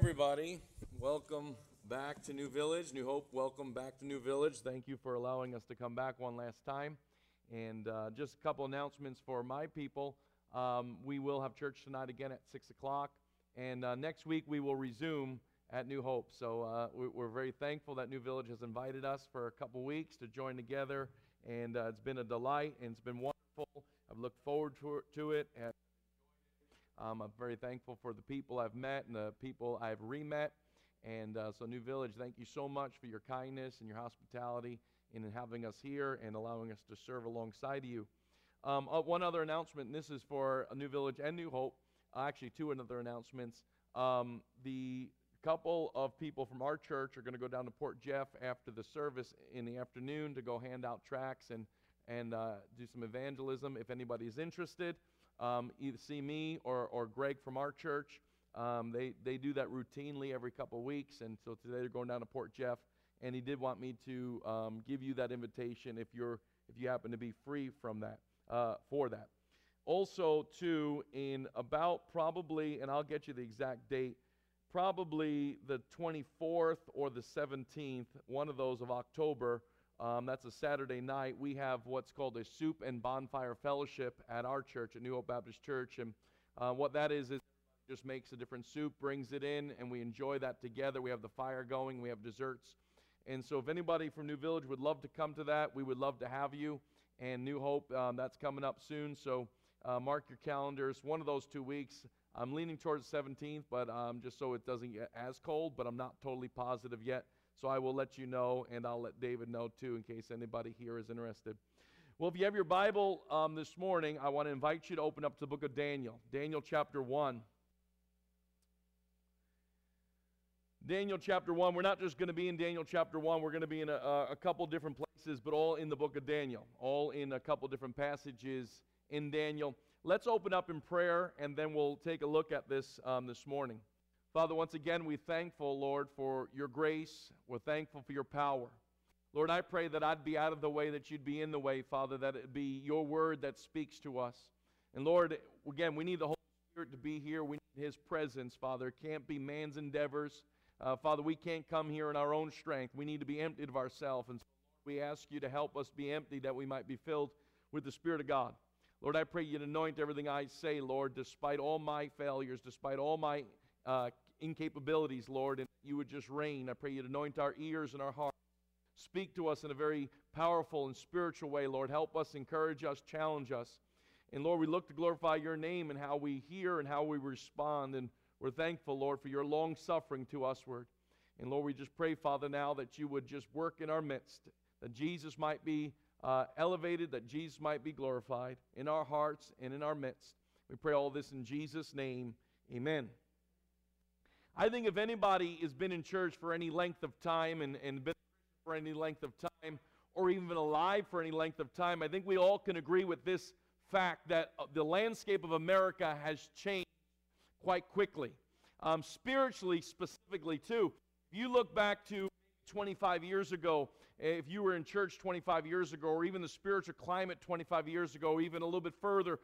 everybody. Welcome back to New Village. New Hope, welcome back to New Village. Thank you for allowing us to come back one last time. And just a couple announcements for my people. We will have church tonight again at 6 o'clock. And next week we will resume at New Hope. So we're very thankful that New Village has invited us for a couple weeks to join together. And it's been a delight and it's been wonderful. I've looked forward to it. And I'm very thankful for the people I've met and the people I've re-met. And so New Village, thank you so much for your kindness and your hospitality in having us here and allowing us to serve alongside you. One other announcement, and this is for New Village and New Hope. Actually, two other announcements. The couple of people from our church are going to go down to Port Jeff after the service in the afternoon to go hand out tracts and do some evangelism. If anybody's interested, either see me or Greg from our church. They do that routinely every couple weeks, and so today they're going down to Port Jeff, and he did want me to give you that invitation if you happen to be free from that for that. Also, too, in about probably, and I'll get you the exact date, probably the 24th or the 17th, one of those of October. That's a Saturday night. We have what's called a soup and bonfire fellowship at our church, at New Hope Baptist Church. And what that is just makes a different soup, brings it in, and we enjoy that together. We have the fire going. We have desserts. And so if anybody from New Village would love to come to that, we would love to have you. And New Hope, that's coming up soon. So mark your calendars. One of those 2 weeks. I'm leaning towards the 17th, but just so it doesn't get as cold, but I'm not totally positive yet. So I will let you know, and I'll let David know, too, in case anybody here is interested. Well, if you have your Bible this morning, I want to invite you to open up to the book of Daniel, Daniel chapter 1. Daniel chapter 1, we're not just going to be in Daniel chapter 1, we're going to be in a couple different places, but all in the book of Daniel, all in a couple different passages in Daniel. Let's open up in prayer, and then we'll take a look at this this morning. Father, once again, we're thankful, Lord, for your grace. We're thankful for your power. Lord, I pray that I'd be out of the way, that you'd be in the way, Father, that it be your word that speaks to us. And Lord, again, we need the Holy Spirit to be here. We need his presence, Father. It can't be man's endeavors. Father, we can't come here in our own strength. We need to be emptied of ourselves. And so we ask you to help us be empty, that we might be filled with the Spirit of God. Lord, I pray you'd anoint everything I say, Lord, despite all my failures, despite all my incapabilities, Lord, and you would just reign. I pray you'd anoint our ears and our hearts. Speak to us in a very powerful and spiritual way, Lord. Help us, encourage us, challenge us. And Lord, we look to glorify your name in how we hear and how we respond. And we're thankful, Lord, for your long suffering to usward. And Lord, we just pray, Father, now that you would just work in our midst, that Jesus might be elevated, that Jesus might be glorified in our hearts and in our midst. We pray all this in Jesus' name. Amen. I think if anybody has been in church for any length of time and been for any length of time or even alive for any length of time, I think we all can agree with this fact that the landscape of America has changed quite quickly. Spiritually, specifically, too. If you look back to 25 years ago, if you were in church 25 years ago, or even the spiritual climate 25 years ago, or even a little bit further,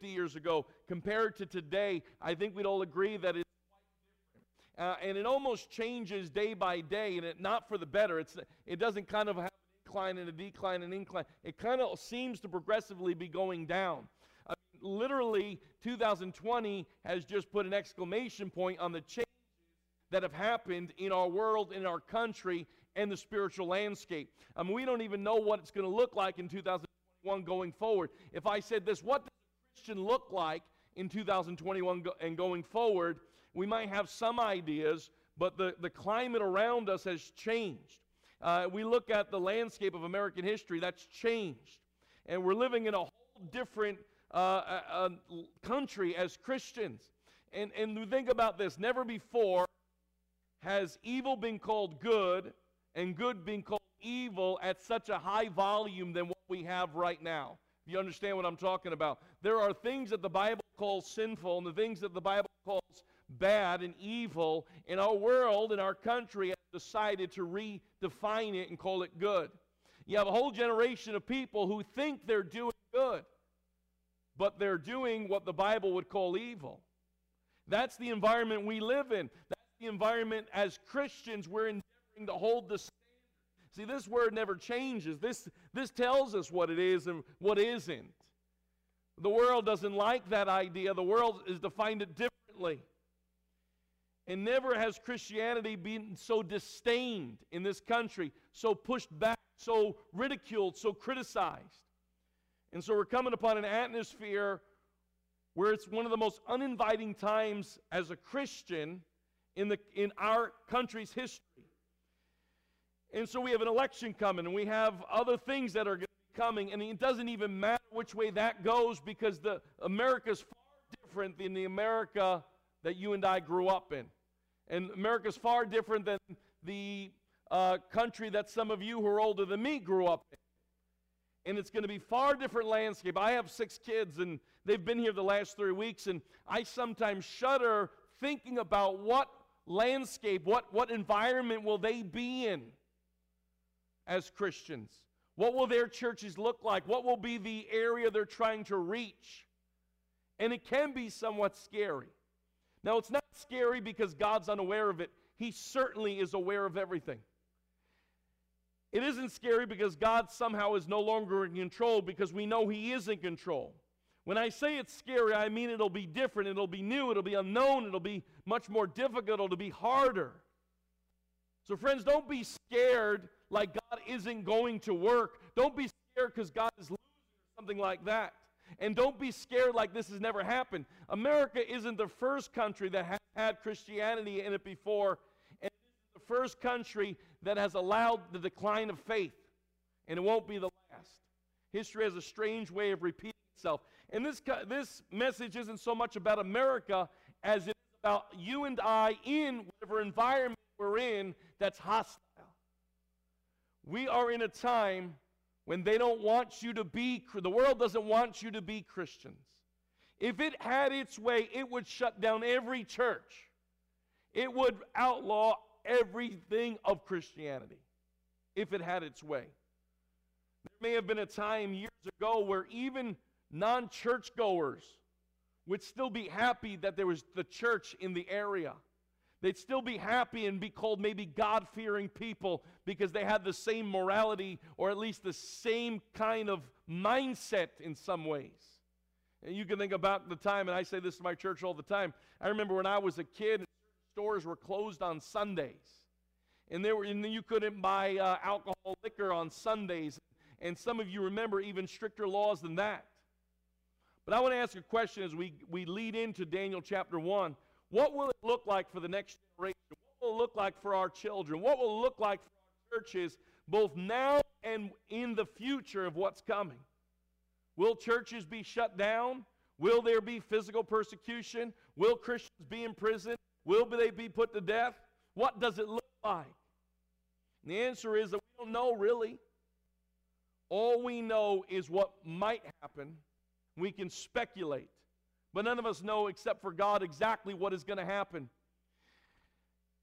50 years ago, compared to today, I think we'd all agree that it's and it almost changes day by day, and it not for the better. It doesn't kind of have an incline and a decline and incline. It kind of seems to progressively be going down. I mean, literally, 2020 has just put an exclamation point on the changes that have happened in our world, in our country, and the spiritual landscape. I mean, we don't even know what it's going to look like in 2021 going forward. If I said this, what does a Christian look like in 2021 and going forward? We might have some ideas, but the climate around us has changed. We look at the landscape of American history, that's changed. And we're living in a whole different country as Christians. And we think about this, never before has evil been called good and good been called evil at such a high volume than what we have right now. If you understand what I'm talking about. There are things that the Bible calls sinful and the things that the Bible calls bad and evil, and our world and our country have decided to redefine it and call it good. You have a whole generation of people who think they're doing good, but they're doing what the Bible would call evil. That's the environment we live in. That's the environment as Christians we're endeavoring to hold the standard. See, this word never changes. This tells us what it is and what isn't. The world doesn't like that idea. The world is defined it differently. And never has Christianity been so disdained in this country, so pushed back, so ridiculed, so criticized. And so we're coming upon an atmosphere where it's one of the most uninviting times as a Christian in our country's history. And so we have an election coming, and we have other things that are coming, and it doesn't even matter which way that goes, because the America's far different than the America that you and I grew up in. And America's far different than the country that some of you who are older than me grew up in. And it's going to be far different landscape. I have 6 kids, and they've been here the last 3 weeks, and I sometimes shudder thinking about what landscape, what environment will they be in as Christians? What will their churches look like? What will be the area they're trying to reach? And it can be somewhat scary. Now, it's not scary because God's unaware of it. He certainly is aware of everything. It isn't scary because God somehow is no longer in control, because we know He is in control. When I say it's scary, I mean it'll be different, it'll be new, it'll be unknown, it'll be much more difficult, it'll be harder. So friends, don't be scared like God isn't going to work. Don't be scared because God is losing or something like that. And don't be scared like this has never happened. America isn't the first country that has had Christianity in it before. First country that has allowed the decline of faith, and it won't be the last. History has a strange way of repeating itself, and this message isn't so much about America as it's about you and I in whatever environment we're in that's hostile. We are in a time when they don't want you to be, the world doesn't want you to be Christians. If it had its way, it would shut down every church. It would outlaw everything of Christianity if it had its way. There may have been a time years ago where even non-churchgoers would still be happy that there was the church in the area. They'd still be happy and be called maybe God-fearing people because they had the same morality, or at least the same kind of mindset in some ways. And you can think about the time, and I say this to my church all the time, I remember when I was a kid, stores were closed on Sundays, and you couldn't buy alcohol, liquor on Sundays, and some of you remember even stricter laws than that. But I want to ask a question as we lead into Daniel chapter 1. What will it look like for the next generation? What will it look like for our children? What will it look like for our churches, both now and in the future of what's coming? Will churches be shut down? Will there be physical persecution? Will Christians be in prison? Will they be put to death? What does it look like? And the answer is that we don't know really. All we know is what might happen. We can speculate. But none of us know except for God exactly what is going to happen.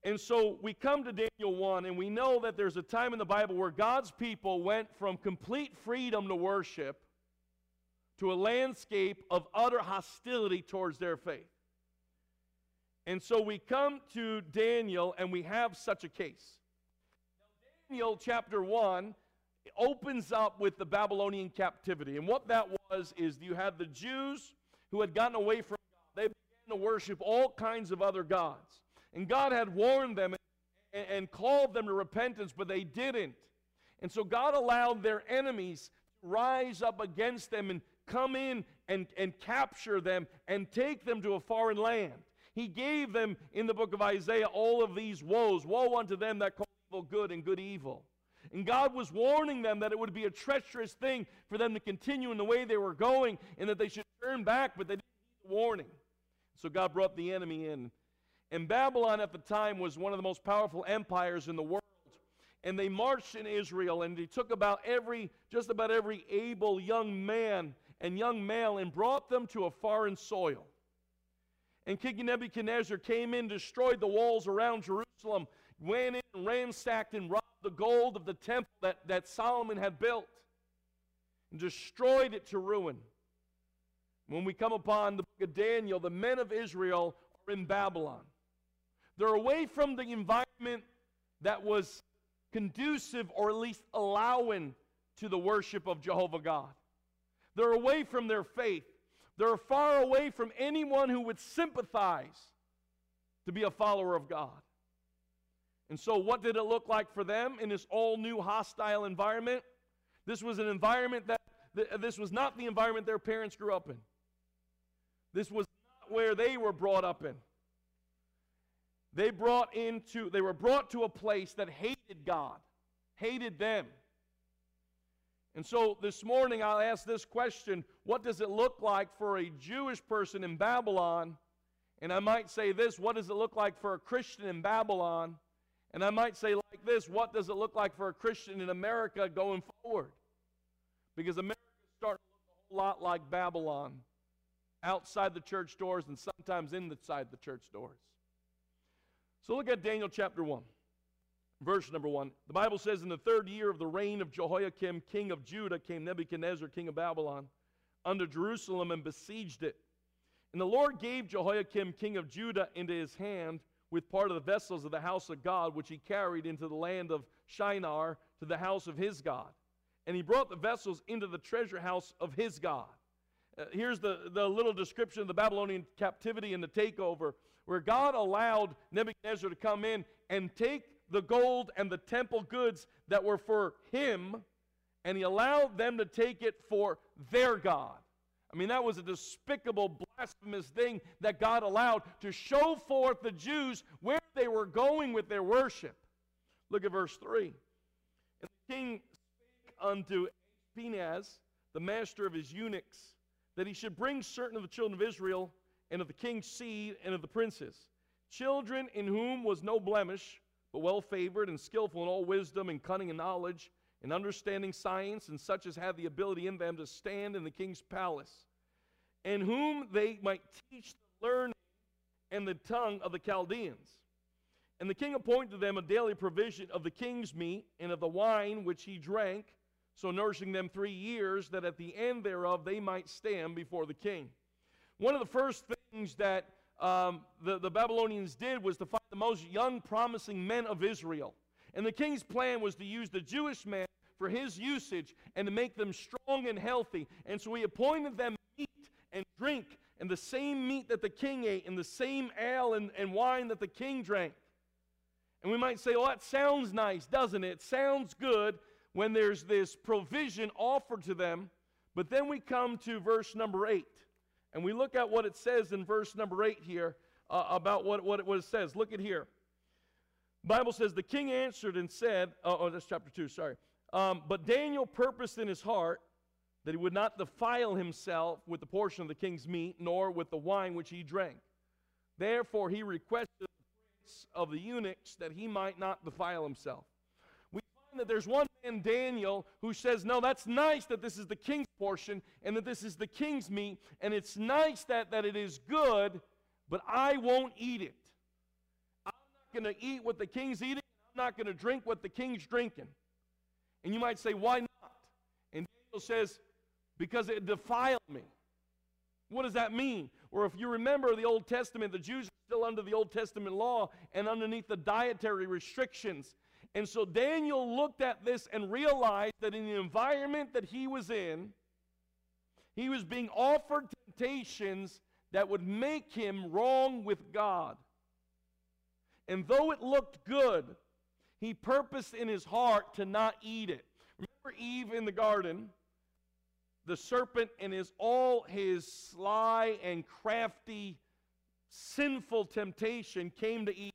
And so we come to Daniel 1, and we know that there's a time in the Bible where God's people went from complete freedom to worship to a landscape of utter hostility towards their faith. And so we come to Daniel, and we have such a case. Now, Daniel chapter 1 opens up with the Babylonian captivity. And what that was is you had the Jews who had gotten away from God. They began to worship all kinds of other gods. And God had warned them and called them to repentance, but they didn't. And so God allowed their enemies to rise up against them and come in and capture them and take them to a foreign land. He gave them, in the book of Isaiah, all of these woes. Woe unto them that call evil good and good evil. And God was warning them that it would be a treacherous thing for them to continue in the way they were going, and that they should turn back, but they didn't heed the warning. So God brought the enemy in. And Babylon at the time was one of the most powerful empires in the world. And they marched in Israel, and they took just about every able young man and young male and brought them to a foreign soil. And King Nebuchadnezzar came in, destroyed the walls around Jerusalem, went in and ransacked and robbed the gold of the temple that Solomon had built, and destroyed it to ruin. When we come upon the book of Daniel, the men of Israel are in Babylon. They're away from the environment that was conducive or at least allowing to the worship of Jehovah God. They're away from their faith. They're far away from anyone who would sympathize to be a follower of God. And so what did it look like for them in this all-new hostile environment? This was an environment that, this was not the environment their parents grew up in. This was not where they were brought up in. They were brought to a place that hated God, hated them. And so this morning I'll ask this question, what does it look like for a Jewish person in Babylon? And I might say this, what does it look like for a Christian in Babylon? And I might say like this, what does it look like for a Christian in America going forward? Because America is starting to look a whole lot like Babylon, outside the church doors and sometimes inside the church doors. So look at Daniel chapter 1, verse number 1. The Bible says, in the third year of the reign of Jehoiakim, king of Judah, came Nebuchadnezzar, king of Babylon, unto Jerusalem and besieged it. And the Lord gave Jehoiakim, king of Judah, into his hand, with part of the vessels of the house of God, which he carried into the land of Shinar to the house of his God. And he brought the vessels into the treasure house of his God. Here's the little description of the Babylonian captivity and the takeover, where God allowed Nebuchadnezzar to come in and take the gold and the temple goods that were for him, and he allowed them to take it for their God. I mean, that was a despicable, blasphemous thing that God allowed to show forth the Jews where they were going with their worship. Look at verse 3. And the king spake unto Ashpenaz, the master of his eunuchs, that he should bring certain of the children of Israel and of the king's seed and of the princes, children in whom was no blemish, but well-favored and skillful in all wisdom and cunning and knowledge, and understanding science, and such as had the ability in them to stand in the king's palace, and whom they might teach the learning and the tongue of the Chaldeans. And the king appointed them a daily provision of the king's meat and of the wine which he drank, so nourishing them 3 years, that at the end thereof they might stand before the king. One of the first things that the Babylonians did was to find the most young, promising men of Israel. And the king's plan was to use the Jewish man for his usage and to make them strong and healthy. And so he appointed them meat and drink, and the same meat that the king ate, and the same ale and wine that the king drank. And we might say, well, that sounds nice, doesn't it? It sounds good when there's this provision offered to them. But then we come to verse number 8, and we look at what it says in verse number 8 here about what it says. Look at here. Bible says, the king answered and said, that's chapter 2, sorry. But Daniel purposed in his heart that he would not defile himself with the portion of the king's meat, nor with the wine which he drank. Therefore he requested the prince of the eunuchs that he might not defile himself. We find that there's one man, Daniel, who says, no, that's nice that this is the king's portion and that this is the king's meat, and it's nice that it is good, but I won't eat it. Going to eat what the king's eating, and I'm not going to drink what the king's drinking. And you might say, why not? And Daniel says, because it defiled me. What does that mean? Or if you remember the Old Testament, the Jews are still under the Old Testament law and underneath the dietary restrictions. And so Daniel looked at this and realized that in the environment that he was in, he was being offered temptations that would make him wrong with God. And though it looked good, he purposed in his heart to not eat it. Remember Eve in the garden, the serpent and all his sly and crafty, sinful temptation came to Eve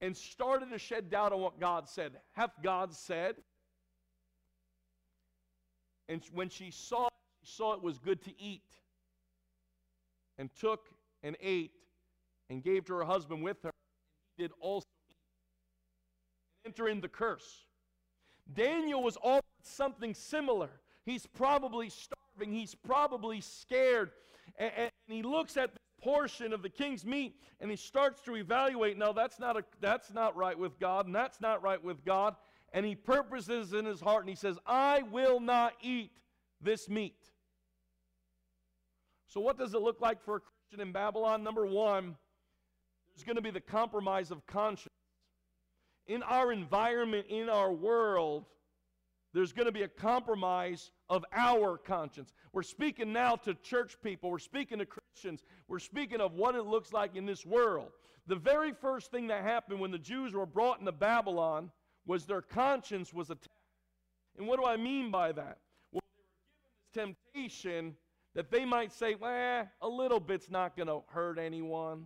and started to shed doubt on what God said. Hath God said? And when she saw it was good to eat, and took and ate and gave to her husband with her. Did also enter in the curse. Daniel was offered something similar. He's probably starving. He's probably scared. And he looks at this portion of the king's meat and he starts to evaluate. No, that's not right with God, and that's not right with God. And he purposes in his heart and he says, I will not eat this meat. So what does it look like for a Christian in Babylon? Number one, There's going to be the compromise of conscience. In our environment, in our world, there's going to be a compromise of our conscience. We're speaking now to church people. We're speaking to Christians. We're speaking of what it looks like in this world. The very first thing that happened when the Jews were brought into Babylon was their conscience was attacked. And what do I mean by that? Well, they were given this temptation that they might say, well, a little bit's not going to hurt anyone.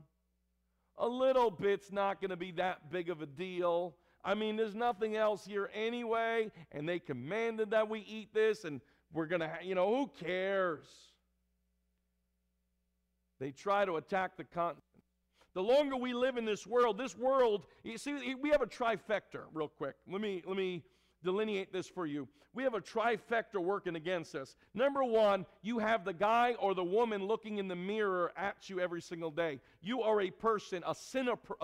A little bit's not going to be that big of a deal. I mean, there's nothing else here anyway, and they commanded that we eat this, and we're going to, who cares? They try to attack the continent. The longer we live in this world, you see, we have a trifecta real quick. Let me delineate this for you. We have a trifecta working against us. Number one, you have the guy or the woman looking in the mirror at you every single day. You are a person, a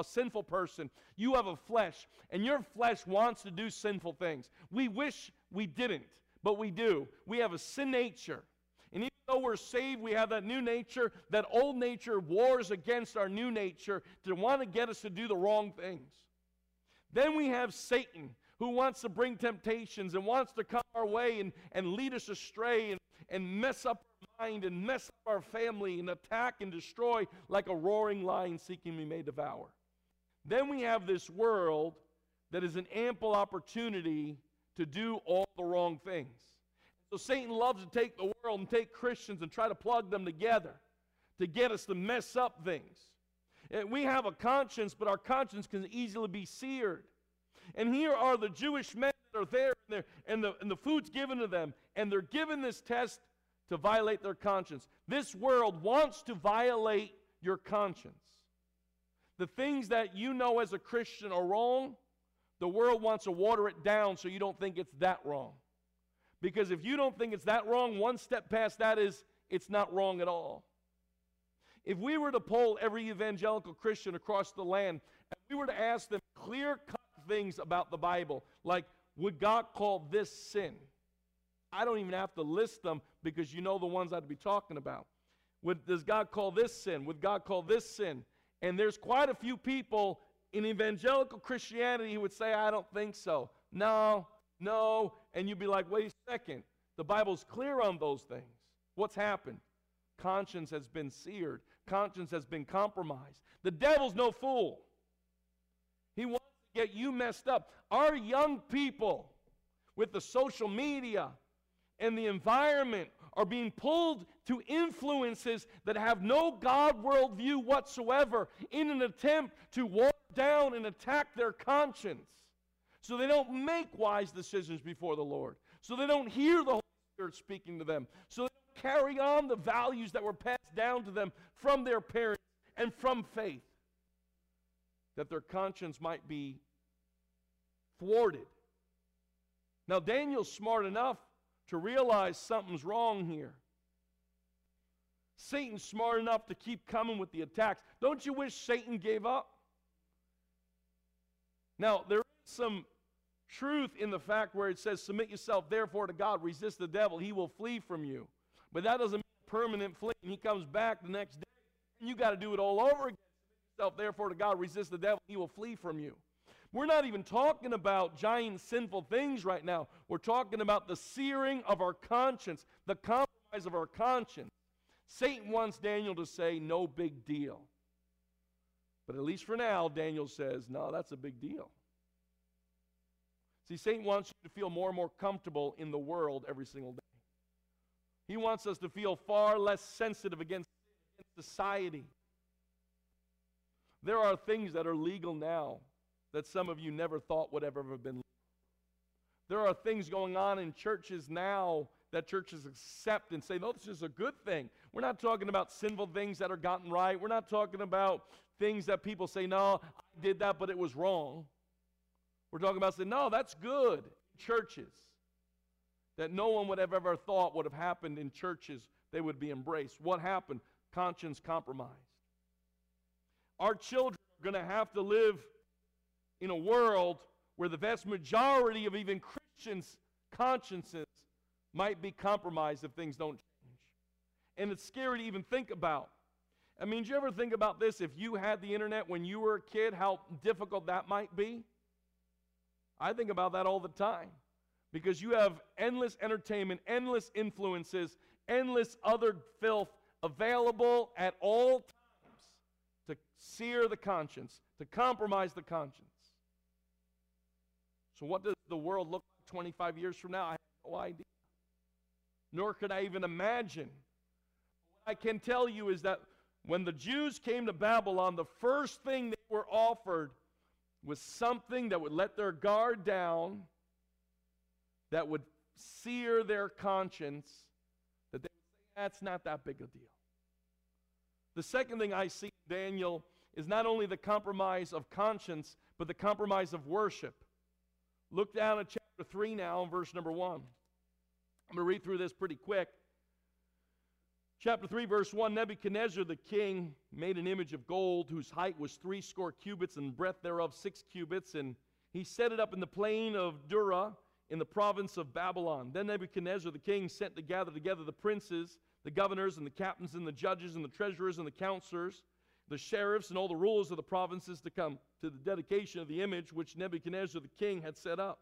sinful person. You have a flesh, and your flesh wants to do sinful things. We wish we didn't, but we do. We have a sin nature. And even though we're saved, we have that new nature. That old nature wars against our new nature to want to get us to do the wrong things. Then we have Satan, who wants to bring temptations and wants to come our way and lead us astray and mess up our mind and mess up our family and attack and destroy like a roaring lion seeking we may devour. Then we have this world that is an ample opportunity to do all the wrong things. So Satan loves to take the world and take Christians and try to plug them together to get us to mess up things. And we have a conscience, but our conscience can easily be seared. And here are the Jewish men that are there, and the food's given to them, and they're given this test to violate their conscience. This world wants to violate your conscience. The things that you know as a Christian are wrong, the world wants to water it down so you don't think it's that wrong. Because if you don't think it's that wrong, one step past that is it's not wrong at all. If we were to poll every evangelical Christian across the land, and we were to ask them clear-cut things about the Bible, like would God call this sin? I don't even have to list them because you know the ones I'd be talking about. Does God call this sin? Would God call this sin? And there's quite a few people in evangelical Christianity who would say, I don't think so. No. And you'd be like, wait a second. The Bible's clear on those things. What's happened? Conscience has been seared. Conscience has been compromised. The devil's no fool. He wants to get you messed up. Our young people with the social media and the environment are being pulled to influences that have no God worldview whatsoever in an attempt to water down and attack their conscience. So they don't make wise decisions before the Lord. So they don't hear the Holy Spirit speaking to them. So they don't carry on the values that were passed down to them from their parents and from faith, that their conscience might be thwarted. Now Daniel's smart enough to realize something's wrong here. Satan's smart enough to keep coming with the attacks. Don't you wish Satan gave up? Now there some truth in the fact where it says, submit yourself therefore to God, resist the devil, he will flee from you. But that doesn't mean permanent flee. He comes back the next day, and you got to do it all over again. Submit yourself therefore to God, resist the devil, he will flee from you. We're not even talking about giant sinful things right now. We're talking about the searing of our conscience, the compromise of our conscience. Satan wants Daniel to say, no big deal. But at least for now, Daniel says, no, that's a big deal. See, Satan wants you to feel more and more comfortable in the world every single day. He wants us to feel far less sensitive against society. There are things that are legal now that some of you never thought would have ever been legal. There are things going on in churches now that churches accept and say, no, this is a good thing. We're not talking about sinful things that are gotten right. We're not talking about things that people say, no, I did that, but it was wrong. We're talking about saying, no, that's good. Churches that no one would have ever thought would have happened in churches, they would be embraced. What happened? Conscience compromised. Our children are going to have to live in a world where the vast majority of even Christians' consciences might be compromised if things don't change. And it's scary to even think about. I mean, do you ever think about this? If you had the internet when you were a kid, how difficult that might be? I think about that all the time, because you have endless entertainment, endless influences, endless other filth available at all times to sear the conscience, to compromise the conscience. So what does the world look like 25 years from now? I have no idea. Nor could I even imagine. What I can tell you is that when the Jews came to Babylon, the first thing they were offered was something that would let their guard down, that would sear their conscience, that they would say, that's not that big a deal. The second thing I see in Daniel is not only the compromise of conscience, but the compromise of worship. Look down at chapter 3 now, verse number 1. I'm going to read through this pretty quick. Chapter 3, verse 1, Nebuchadnezzar the king made an image of gold whose height was 70 cubits and breadth thereof 6 cubits, and he set it up in the plain of Dura in the province of Babylon. Then Nebuchadnezzar the king sent to gather together the princes, the governors, and the captains, and the judges, and the treasurers, and the counselors, the sheriffs, and all the rulers of the provinces to come to the dedication of the image which Nebuchadnezzar the king had set up.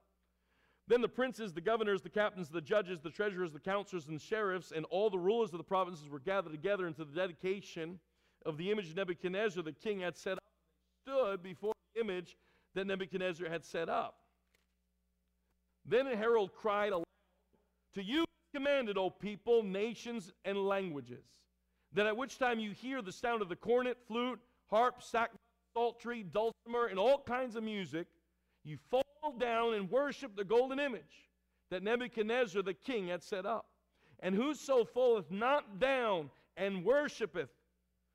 Then the princes, the governors, the captains, the judges, the treasurers, the counselors, and the sheriffs, and all the rulers of the provinces were gathered together into the dedication of the image Nebuchadnezzar the king had set up. They stood before the image that Nebuchadnezzar had set up. Then a herald cried aloud, "To you commanded, O people, nations, and languages, that at which time you hear the sound of the cornet, flute, harp, sackbut, psaltery, dulcimer, and all kinds of music, you fall down and worship the golden image that Nebuchadnezzar the king had set up. And whoso falleth not down and worshipeth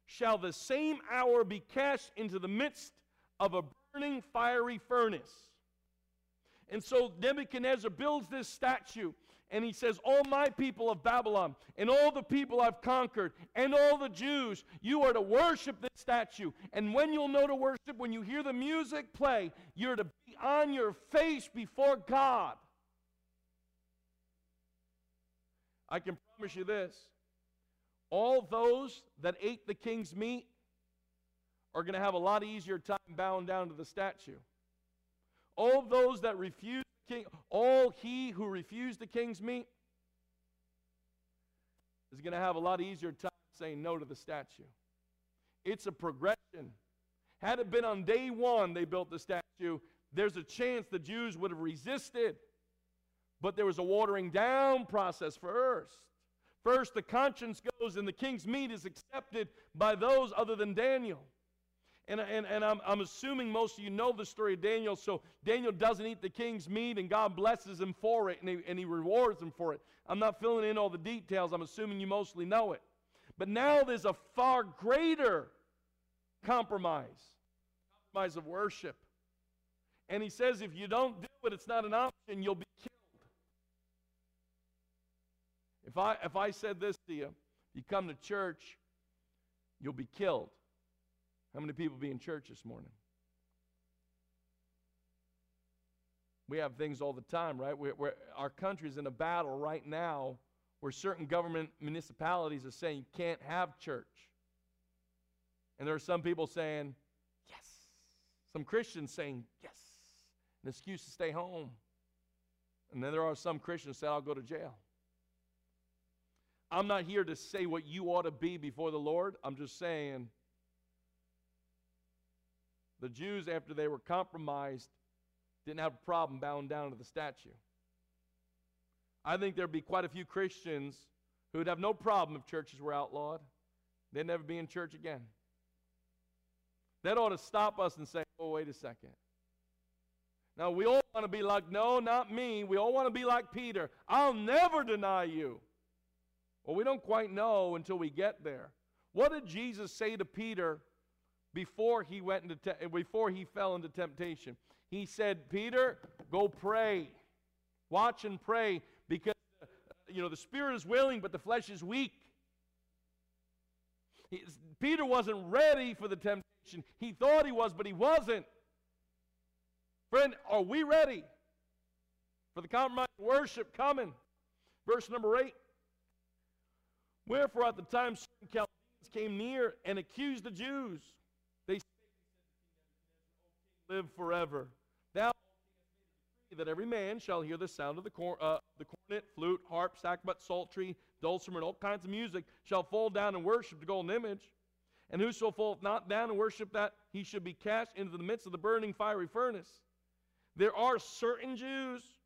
shall the same hour be cast into the midst of a burning fiery furnace." And so Nebuchadnezzar builds this statue, and he says, "All my people of Babylon, and all the people I've conquered, and all the Jews, you are to worship this statue. And when you'll know to worship, when you hear the music play, you're to be on your face before God." I can promise you this. All those that ate the king's meat are going to have a lot easier time bowing down to the statue. All those that refuse King, all he who refused the king's meat is going to have a lot easier time saying no to the statue. It's a progression. Had it been on day one they built the statue, there's a chance the Jews would have resisted. But there was a watering down process first. First, the conscience goes and the king's meat is accepted by those other than Daniel. And I'm assuming most of you know the story of Daniel. So Daniel doesn't eat the king's meat, and God blesses him for it, and he rewards him for it. I'm not filling in all the details. I'm assuming you mostly know it. But now there's a far greater compromise of worship. And he says if you don't do it, it's not an option. You'll be killed. If I said this to you, you come to church, you'll be killed. How many people be in church this morning? We have things all the time, right? Our country's in a battle right now where certain government municipalities are saying you can't have church. And there are some people saying, yes. Some Christians saying, yes. An excuse to stay home. And then there are some Christians that say, I'll go to jail. I'm not here to say what you ought to be before the Lord. I'm just saying, the Jews, after they were compromised, didn't have a problem bowing down to the statue. I think there'd be quite a few Christians who would have no problem if churches were outlawed. They'd never be in church again. That ought to stop us and say, oh, wait a second. Now, we all want to be like, no, not me. We all want to be like Peter. I'll never deny you. Well, we don't quite know until we get there. What did Jesus say to Peter before he fell into temptation? He said, "Peter, go pray. Watch and pray, because the spirit is willing, but the flesh is weak." Peter wasn't ready for the temptation. He thought he was, but he wasn't. Friend, are we ready for the compromise of worship coming? Verse number 8. "Wherefore at the time certain Chaldeans came near and accused the Jews. They spake and said to King Nebuchadnezzar, "O king, live forever. Thou, O king, hast made a decree that every man shall hear the sound of the cornet, flute, harp, sackbut, psaltery, dulcimer, and all kinds of music, shall fall down and worship the golden image. And whoso falleth not down and worship that, he should be cast into the midst of the burning fiery furnace. There are certain Jews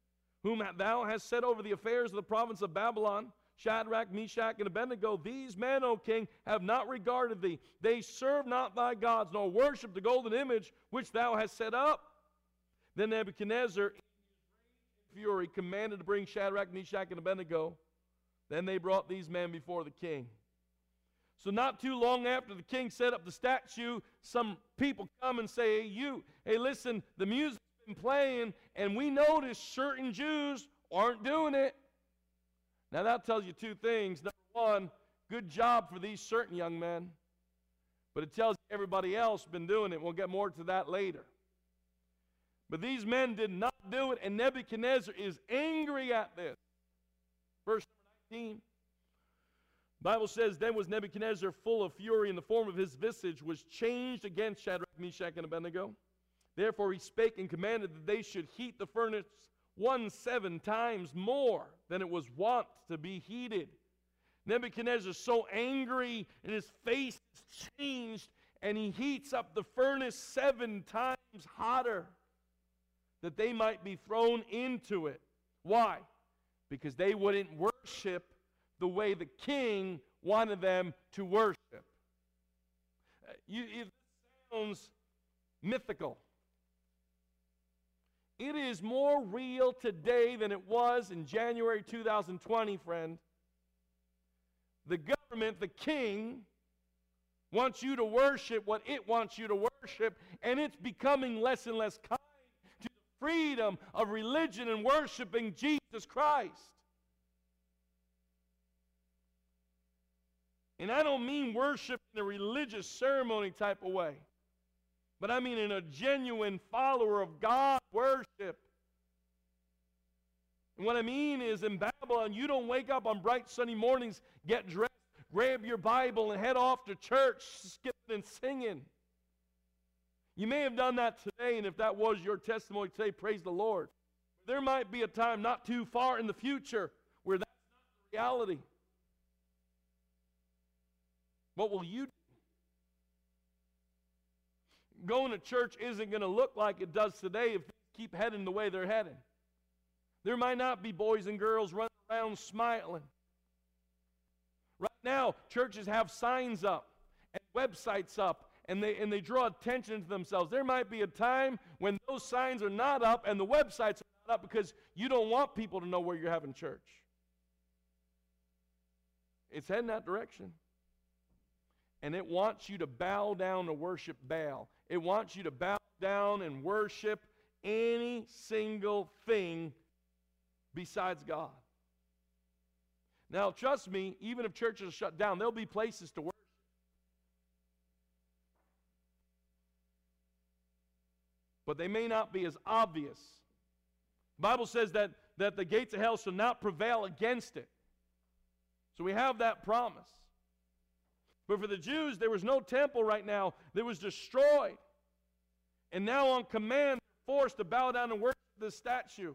whom thou hast set over the affairs of the province of Babylon, Shadrach, Meshach, and Abednego. These men, O king, have not regarded thee. They serve not thy gods, nor worship the golden image which thou hast set up." Then Nebuchadnezzar, in his fury, commanded to bring Shadrach, Meshach, and Abednego. Then they brought these men before the king. So not too long after the king set up the statue, some people come and say, "Hey, listen, the music's been playing, and we notice certain Jews aren't doing it." Now that tells you two things. Number one, good job for these certain young men. But it tells you everybody else been doing it. We'll get more to that later. But these men did not do it, and Nebuchadnezzar is angry at this. Verse 19. The Bible says, "Then was Nebuchadnezzar full of fury, and the form of his visage was changed against Shadrach, Meshach, and Abednego. Therefore he spake and commanded that they should heat the furnace 17 times more than it was wont to be heated." Nebuchadnezzar is so angry, and his face is changed, and he heats up the furnace 7 times hotter, that they might be thrown into it. Why? Because they wouldn't worship the way the king wanted them to worship. It sounds mythical. It is more real today than it was in January 2020, friend. The government, the king, wants you to worship what it wants you to worship, and it's becoming less and less kind to the freedom of religion and worshiping Jesus Christ. And I don't mean worship in a religious ceremony type of way, but I mean in a genuine follower of God worship. And what I mean is, in Babylon, you don't wake up on bright sunny mornings, get dressed, grab your Bible, and head off to church skipping and singing. You may have done that today, and if that was your testimony today, praise the Lord. There might be a time not too far in the future where that's not the reality. What will you do? Going to church isn't going to look like it does today if they keep heading the way they're heading. There might not be boys and girls running around smiling. Right now, churches have signs up and websites up, and they draw attention to themselves. There might be a time when those signs are not up and the websites are not up because you don't want people to know where you're having church. It's heading that direction. And it wants you to bow down to worship Baal. It wants you to bow down and worship any single thing besides God. Now, trust me, even if churches are shut down, there'll be places to worship. But they may not be as obvious. The Bible says that the gates of hell shall not prevail against it. So we have that promise. But for the Jews, there was no temple right now that was destroyed. And now on command, they're forced to bow down and worship this statue.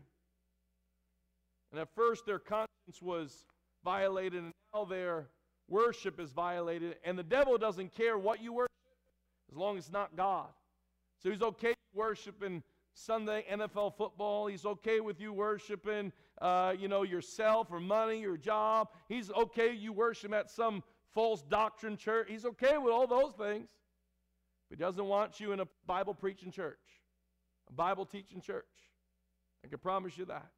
And at first their conscience was violated, and now their worship is violated. And the devil doesn't care what you worship as long as it's not God. So he's okay worshiping Sunday NFL football. He's okay with you worshiping yourself or money, your job. He's okay you worship at some false doctrine church. He's okay with all those things. But he doesn't want you in a Bible preaching church, a Bible teaching church. I can promise you that.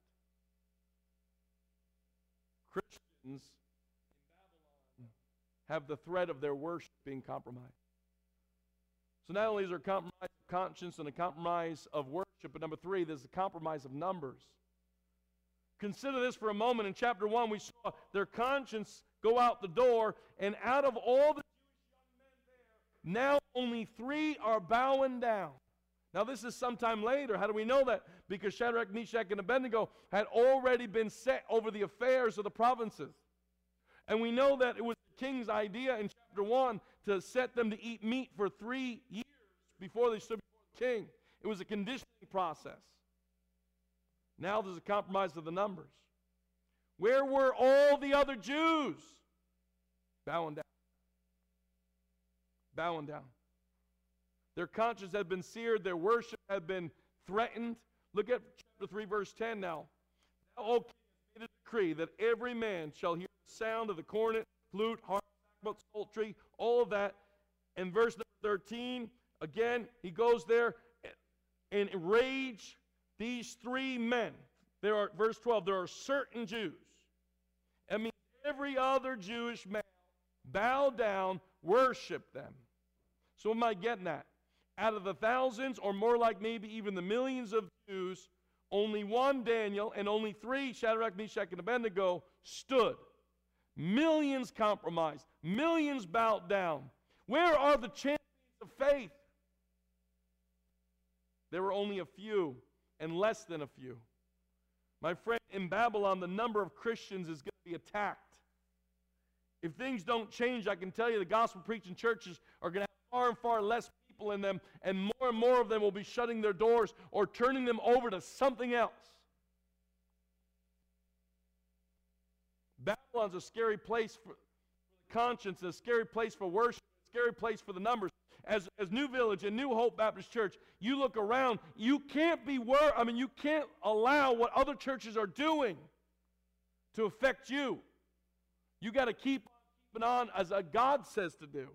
Christians in Babylon have the threat of their worship being compromised. So not only is there a compromise of conscience and a compromise of worship, but number 3, there's a compromise of numbers. Consider this for a moment. In chapter 1, we saw their conscience go out the door, and out of all the Jewish young men there, now only 3 are bowing down. Now this is sometime later. How do we know that? Because Shadrach, Meshach, and Abednego had already been set over the affairs of the provinces. And we know that it was king's idea in chapter 1 to set them to eat meat for 3 years before they stood before the king. It was a conditioning process. Now there's a compromise of the numbers. Where were all the other Jews? Bowing down. Bowing down. Their conscience had been seared. Their worship had been threatened. Look at chapter 3, verse 10 now. Now, O king, made a decree that every man shall hear the sound of the cornet, flute, harp, sackbut, psaltery, all of that. And verse 13, again, he goes there and enrage these three men. There are, verse 12, there are certain Jews. I mean, every other Jewish man bowed down, worship them. So am I getting that? Out of the thousands, or more like maybe even the millions of Jews, only one Daniel and only three, Shadrach, Meshach, and Abednego, stood. Millions compromised. Millions bowed down. Where are the champions of faith? There were only a few and less than a few. My friend, in Babylon, the number of Christians is going to be attacked. If things don't change, I can tell you the gospel preaching churches are going to have far and far less people in them, and more of them will be shutting their doors or turning them over to something else. Babylon's a scary place for the conscience, a scary place for worship, a scary place for the numbers. As New Village and New Hope Baptist Church, you look around, you can't be you can't allow what other churches are doing to affect you. You got to keep on keeping on as God says to do.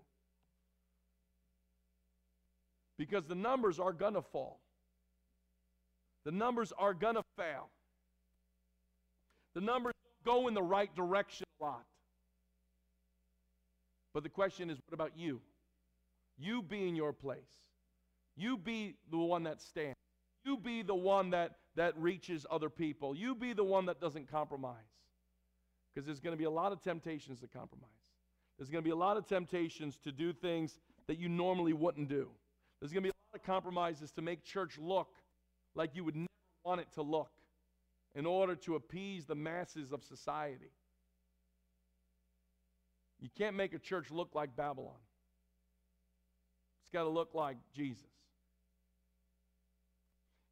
Because the numbers are going to fall. The numbers are going to fail. The numbers don't go in the right direction a lot. But the question is, what about you? You be in your place. You be the one that stands. You be the one that reaches other people. You be the one that doesn't compromise. Because there's going to be a lot of temptations to compromise. There's going to be a lot of temptations to do things that you normally wouldn't do. There's going to be a lot of compromises to make church look like you would never want it to look in order to appease the masses of society. You can't make a church look like Babylon. It's got to look like Jesus.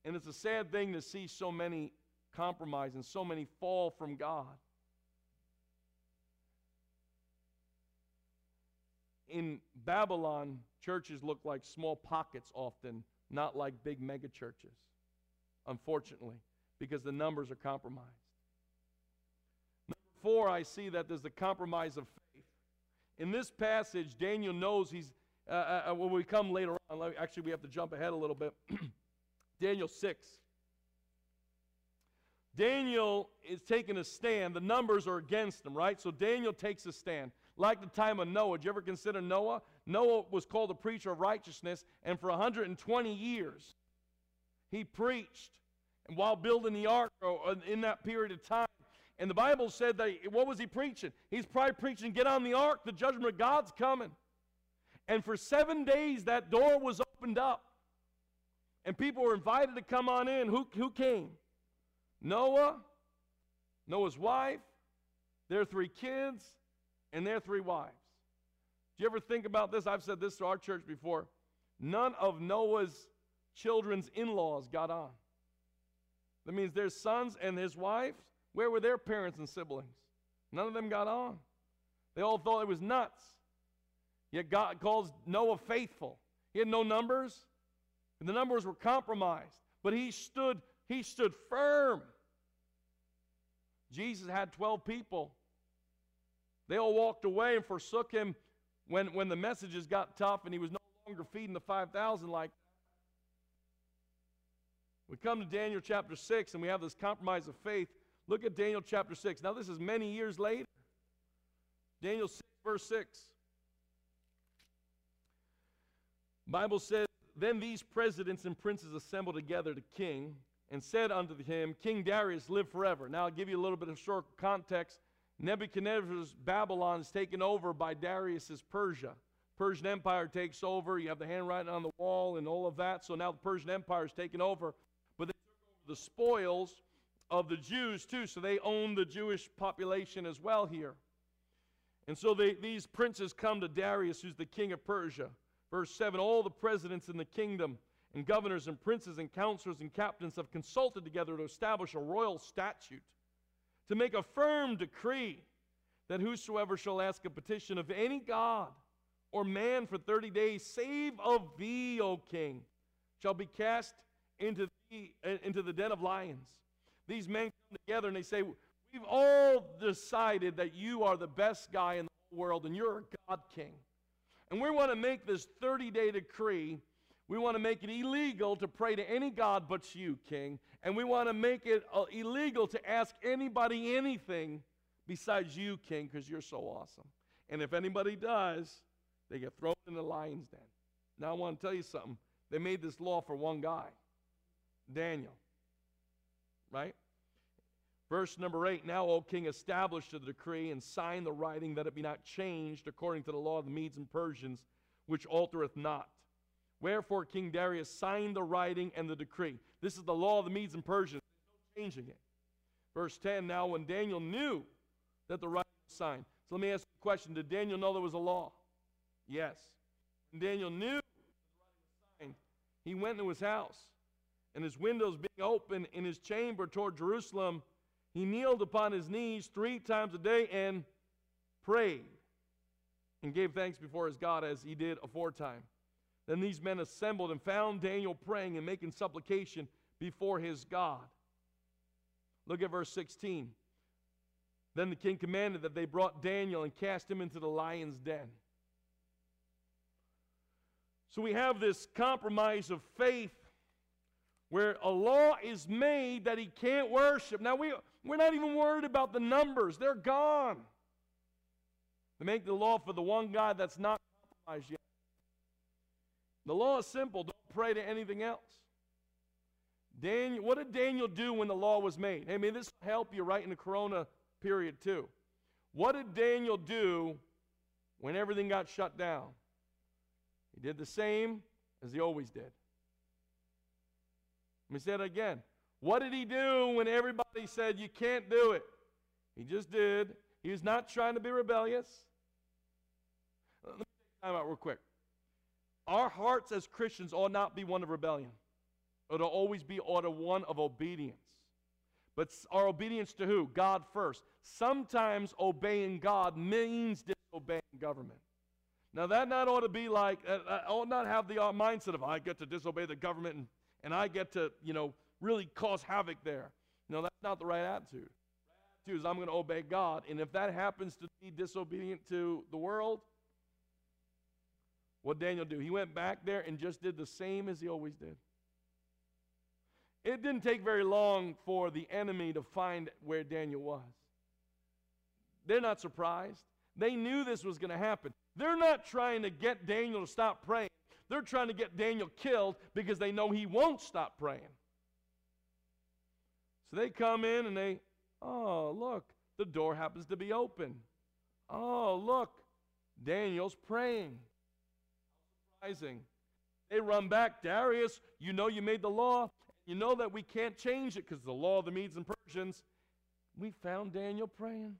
And it's a sad thing to see so many compromise and so many fall from God. In Babylon, churches look like small pockets often, not like big mega churches, unfortunately, because the numbers are compromised. Number 4, I see that there's the compromise of faith. In this passage, Daniel knows he's, when we come later on, actually we have to jump ahead a little bit. Daniel 6. Daniel is taking a stand. The numbers are against him, right? So Daniel takes a stand. Like the time of Noah. Did you ever consider Noah? Noah was called a preacher of righteousness, and for 120 years he preached, and while building the ark in that period of time. And the Bible said that, what was he preaching? He's probably preaching, get on the ark, the judgment of God's coming. And for 7 days that door was opened up, and people were invited to come on in. Who came? Noah, Noah's wife, their 3 kids, and their 3 wives. Do you ever think about this? I've said this to our church before. None of Noah's children's in-laws got on. That means their sons and his wives, where were their parents and siblings? None of them got on. They all thought it was nuts. Yet God calls Noah faithful. He had no numbers, and the numbers were compromised. But he stood firm. Jesus had 12 people. They all walked away and forsook him when the messages got tough and he was no longer feeding the 5,000 like that. We come to Daniel chapter 6 and we have this compromise of faith. Look at Daniel chapter 6. Now this is many years later. Daniel 6 verse 6. The Bible says, Then these presidents and princes assembled together to king and said unto him, King Darius, live forever. Now I'll give you a little bit of historical context. Nebuchadnezzar's Babylon is taken over by Darius's Persia. Persian Empire takes over. You have the handwriting on the wall and all of that. So now the Persian Empire is taken over. But they took over the spoils of the Jews too. So they own the Jewish population as well here. And so these princes come to Darius, who's the king of Persia. Verse 7, all the presidents in the kingdom and governors and princes and counselors and captains have consulted together to establish a royal statute, to make a firm decree that whosoever shall ask a petition of any god or man for 30 days, save of thee, O king, shall be cast into the den of lions. These men come together and they say, we've all decided that you are the best guy in the whole world and you're a god king. And we want to make this 30-day decree. We want to make it illegal to pray to any god but you, king. And we want to make it illegal to ask anybody anything besides you, king, because you're so awesome. And if anybody does, they get thrown in the lion's den. Now I want to tell you something. They made this law for one guy, Daniel, right? Verse number 8, now, O king, establish the decree and sign the writing that it be not changed according to the law of the Medes and Persians, which altereth not. Wherefore King Darius signed the writing and the decree. This is the law of the Medes and Persians. There's no changing it. Verse 10, now when Daniel knew that the writing was signed. So let me ask you a question. Did Daniel know there was a law? Yes. When Daniel knew the writing was signed, he went into his house, and his windows being open in his chamber toward Jerusalem, he kneeled upon his knees 3 times a day and prayed and gave thanks before his God as he did aforetime. Then these men assembled and found Daniel praying and making supplication before his God. Look at verse 16. Then the king commanded that they brought Daniel and cast him into the lion's den. So we have this compromise of faith where a law is made that he can't worship. Now we're not even worried about the numbers. They're gone. They make the law for the one God that's not compromised yet. The law is simple. Don't pray to anything else. Daniel, what did Daniel do when the law was made? Hey, man, this will help you right in the corona period too. What did Daniel do when everything got shut down? He did the same as he always did. Let me say it again. What did he do when everybody said, you can't do it? He just did. He was not trying to be rebellious. Let me take time out real quick. Our hearts as Christians ought not be one of rebellion. It'll always be one of obedience. But our obedience to who? God first. Sometimes obeying God means disobeying government. Now that not ought to be like, I ought not have the mindset of, I get to disobey the government and I get to, you know, really cause havoc there. No, that's not the right attitude. The right attitude is I'm going to obey God. And if that happens to be disobedient to the world, what did Daniel do? He went back there and just did the same as he always did. It didn't take very long for the enemy to find where Daniel was. They're not surprised. They knew this was going to happen. They're not trying to get Daniel to stop praying. They're trying to get Daniel killed because they know he won't stop praying. So they come in and they, oh, look, the door happens to be open. Oh, look, Daniel's praying. Surprising. They run back, Darius, you know you made the law. You know that we can't change it because the law of the Medes and Persians. We found Daniel praying.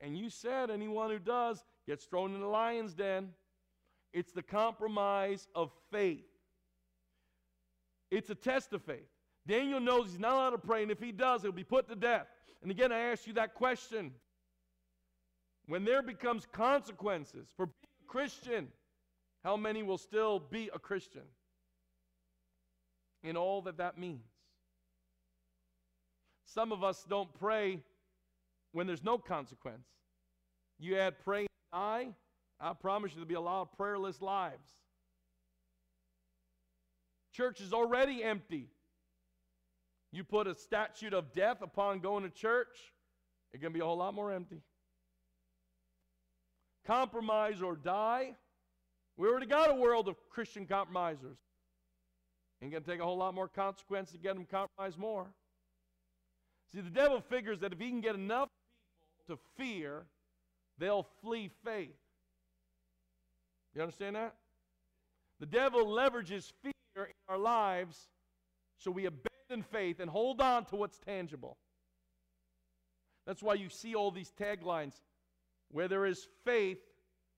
And you said anyone who does gets thrown in the lion's den. It's the compromise of faith. It's a test of faith. Daniel knows he's not allowed to pray, and if he does, he'll be put to death. And again, I ask you that question. When there becomes consequences for being a Christian, how many will still be a Christian? And all that that means. Some of us don't pray when there's no consequence. You add pray and die, I promise you there'll be a lot of prayerless lives. Church is already empty. You put a statute of death upon going to church, it's going to be a whole lot more empty. Compromise or die. We already got a world of Christian compromisers. Ain't going to take a whole lot more consequence to get them to compromise more. See, the devil figures that if he can get enough people to fear, they'll flee faith. You understand that? The devil leverages fear in our lives so we abandon faith and hold on to what's tangible. That's why you see all these taglines. Where there is faith,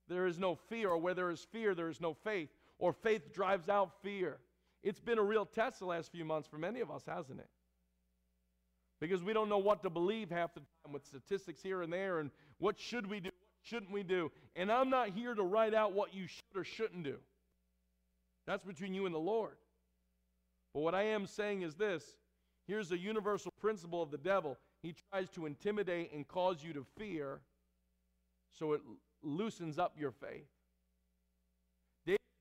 there is no fear. Or where there is fear, there is no faith. Or faith drives out fear. It's been a real test the last few months for many of us, hasn't it? Because we don't know what to believe half the time with statistics here and there. And what should we do? What shouldn't we do? And I'm not here to write out what you should or shouldn't do. That's between you and the Lord. But what I am saying is this. Here's a universal principle of the devil. He tries to intimidate and cause you to fear, so it loosens up your faith.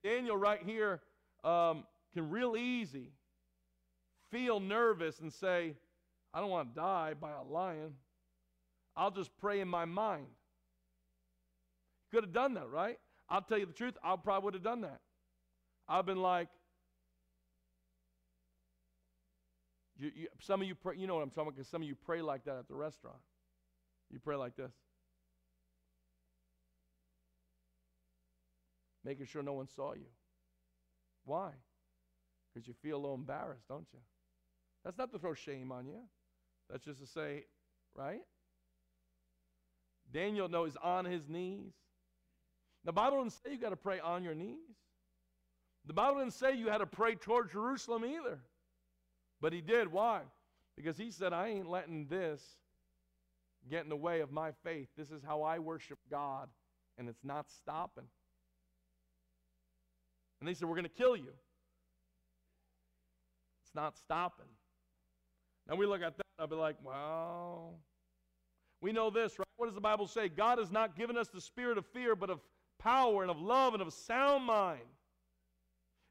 Daniel right here can real easy feel nervous and say, I don't want to die by a lion. I'll just pray in my mind. Could have done that, right? I'll tell you the truth, I probably would have done that. I've been like, some of you pray, you know what I'm talking about, because some of you pray like that at the restaurant. You pray like this. Making sure no one saw you. Why? Because you feel a little embarrassed, don't you? That's not to throw shame on you. That's just to say, right? Daniel, no, is on his knees. The Bible doesn't say you got to pray on your knees. The Bible doesn't say you had to pray toward Jerusalem either. But he did. Why? Because he said, I ain't letting this get in the way of my faith. This is how I worship God, and it's not stopping. And they said, we're going to kill you. It's not stopping. Now we look at that, I'll be like, wow. We know this, right? What does the Bible say? God has not given us the spirit of fear, but of power and of love and of sound mind.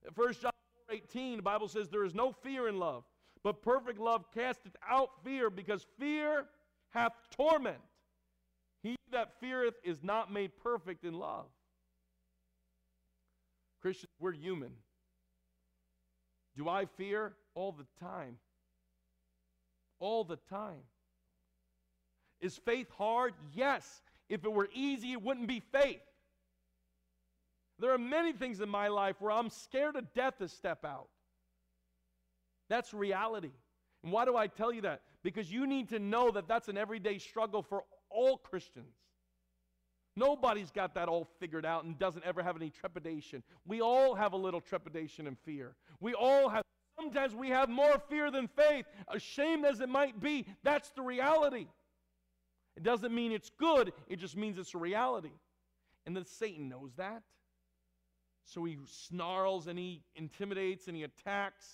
In 1 John 4:18, the Bible says there is no fear in love, but perfect love casteth out fear, because fear hath torment. He that feareth is not made perfect in love. Christians, we're human. Do I fear? All the time. All the time. Is faith hard? Yes. If it were easy, it wouldn't be faith. There are many things in my life where I'm scared to death to step out. That's reality. And why do I tell you that? Because you need to know that that's an everyday struggle for all Christians. Nobody's got that all figured out and doesn't ever have any trepidation. We all have a little trepidation and fear. We all have, sometimes we have more fear than faith, ashamed as it might be. That's the reality. It doesn't mean it's good, it just means it's a reality. And then Satan knows that. So he snarls and he intimidates and he attacks,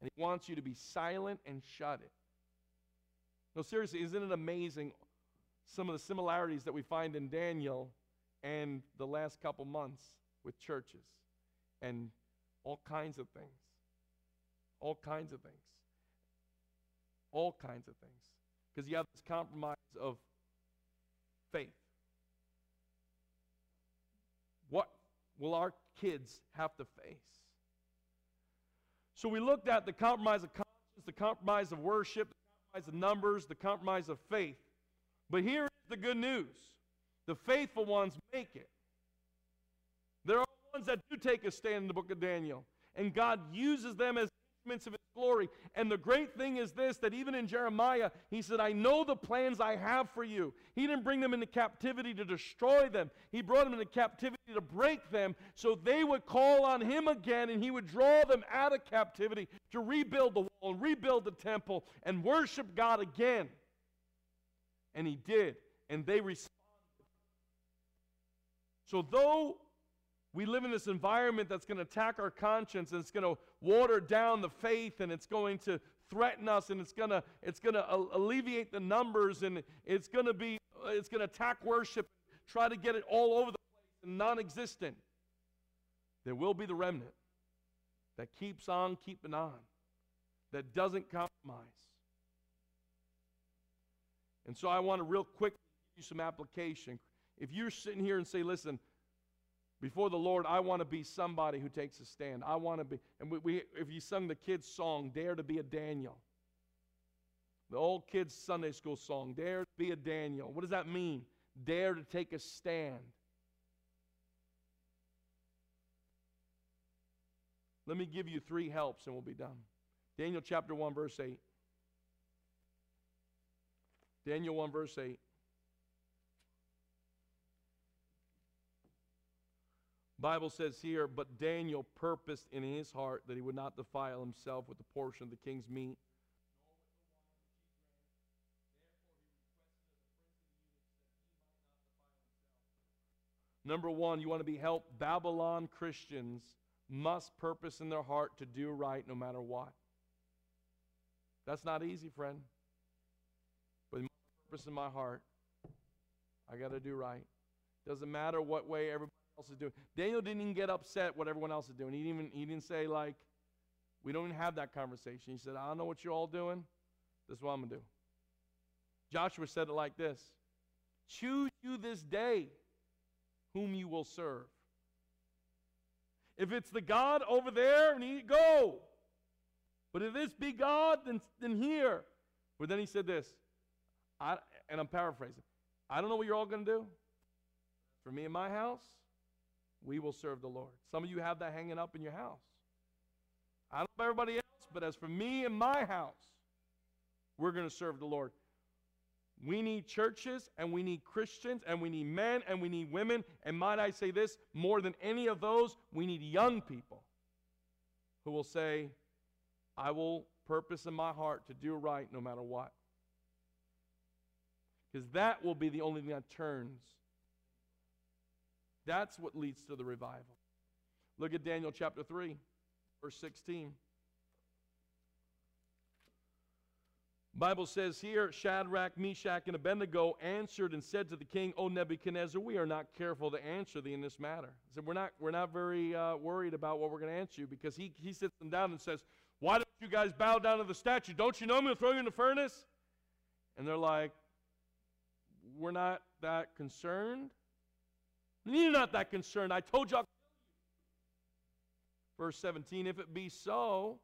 and he wants you to be silent and shut it. No, seriously, isn't it amazing? Some of the similarities that we find in Daniel and the last couple months with churches and all kinds of things. All kinds of things. All kinds of things. Because you have this compromise of faith. What will our kids have to face? So we looked at the compromise of conscience, the compromise of worship, the compromise of numbers, the compromise of faith. But here is the good news. The faithful ones make it. There are ones that do take a stand in the book of Daniel. And God uses them as instruments of his glory. And the great thing is this, that even in Jeremiah, he said, I know the plans I have for you. He didn't bring them into captivity to destroy them. He brought them into captivity to break them, so they would call on him again, and he would draw them out of captivity to rebuild the wall and rebuild the temple and worship God again. And he did, and they responded. So though we live in this environment that's going to attack our conscience, and it's going to water down the faith, and it's going to threaten us, and it's going to alleviate the numbers, and it's going to attack worship, try to get it all over the place and non-existent, there will be the remnant that keeps on keeping on, that doesn't compromise. And so I want to real quickly give you some application. If you're sitting here and say, listen, before the Lord, I want to be somebody who takes a stand. I want to be, and if you sung the kids' song, Dare to be a Daniel. The old kids' Sunday school song, Dare to be a Daniel. What does that mean? Dare to take a stand. Let me give you three helps and we'll be done. Daniel chapter 1, verse 8. Daniel 1, verse 8. Bible says here, but Daniel purposed in his heart that he would not defile himself with the portion of the king's meat. Number one, you want to be helped. Babylon Christians must purpose in their heart to do right no matter what. That's not easy, friend. But purpose in my heart, I got to do right. Doesn't matter what way everybody else is doing. Daniel didn't even get upset what everyone else is doing. He didn't say, like, we don't even have that conversation. He said, I don't know what you're all doing. This is what I'm going to do. Joshua said it like this. Choose you this day whom you will serve. If it's the God over there, go. But if this be God, then here. But then he said this, and I'm paraphrasing, I don't know what you're all going to do. For me and my house, we will serve the Lord. Some of you have that hanging up in your house. I don't know about everybody else, but as for me and my house, we're going to serve the Lord. We need churches, and we need Christians, and we need men, and we need women. And might I say this, more than any of those, we need young people who will say, I will purpose in my heart to do right no matter what. Because that will be the only thing that turns. That's what leads to the revival. Look at Daniel chapter 3, verse 16. Bible says here, Shadrach, Meshach, and Abednego answered and said to the king, O Nebuchadnezzar, we are not careful to answer thee in this matter. He said, we're not very worried about what we're going to answer you, because he sits them down and says, why don't you guys bow down to the statue? Don't you know I'm going to throw you in the furnace? And they're like, we're not that concerned. You're not that concerned. I told you I'll kill you. Verse 17, if it be so,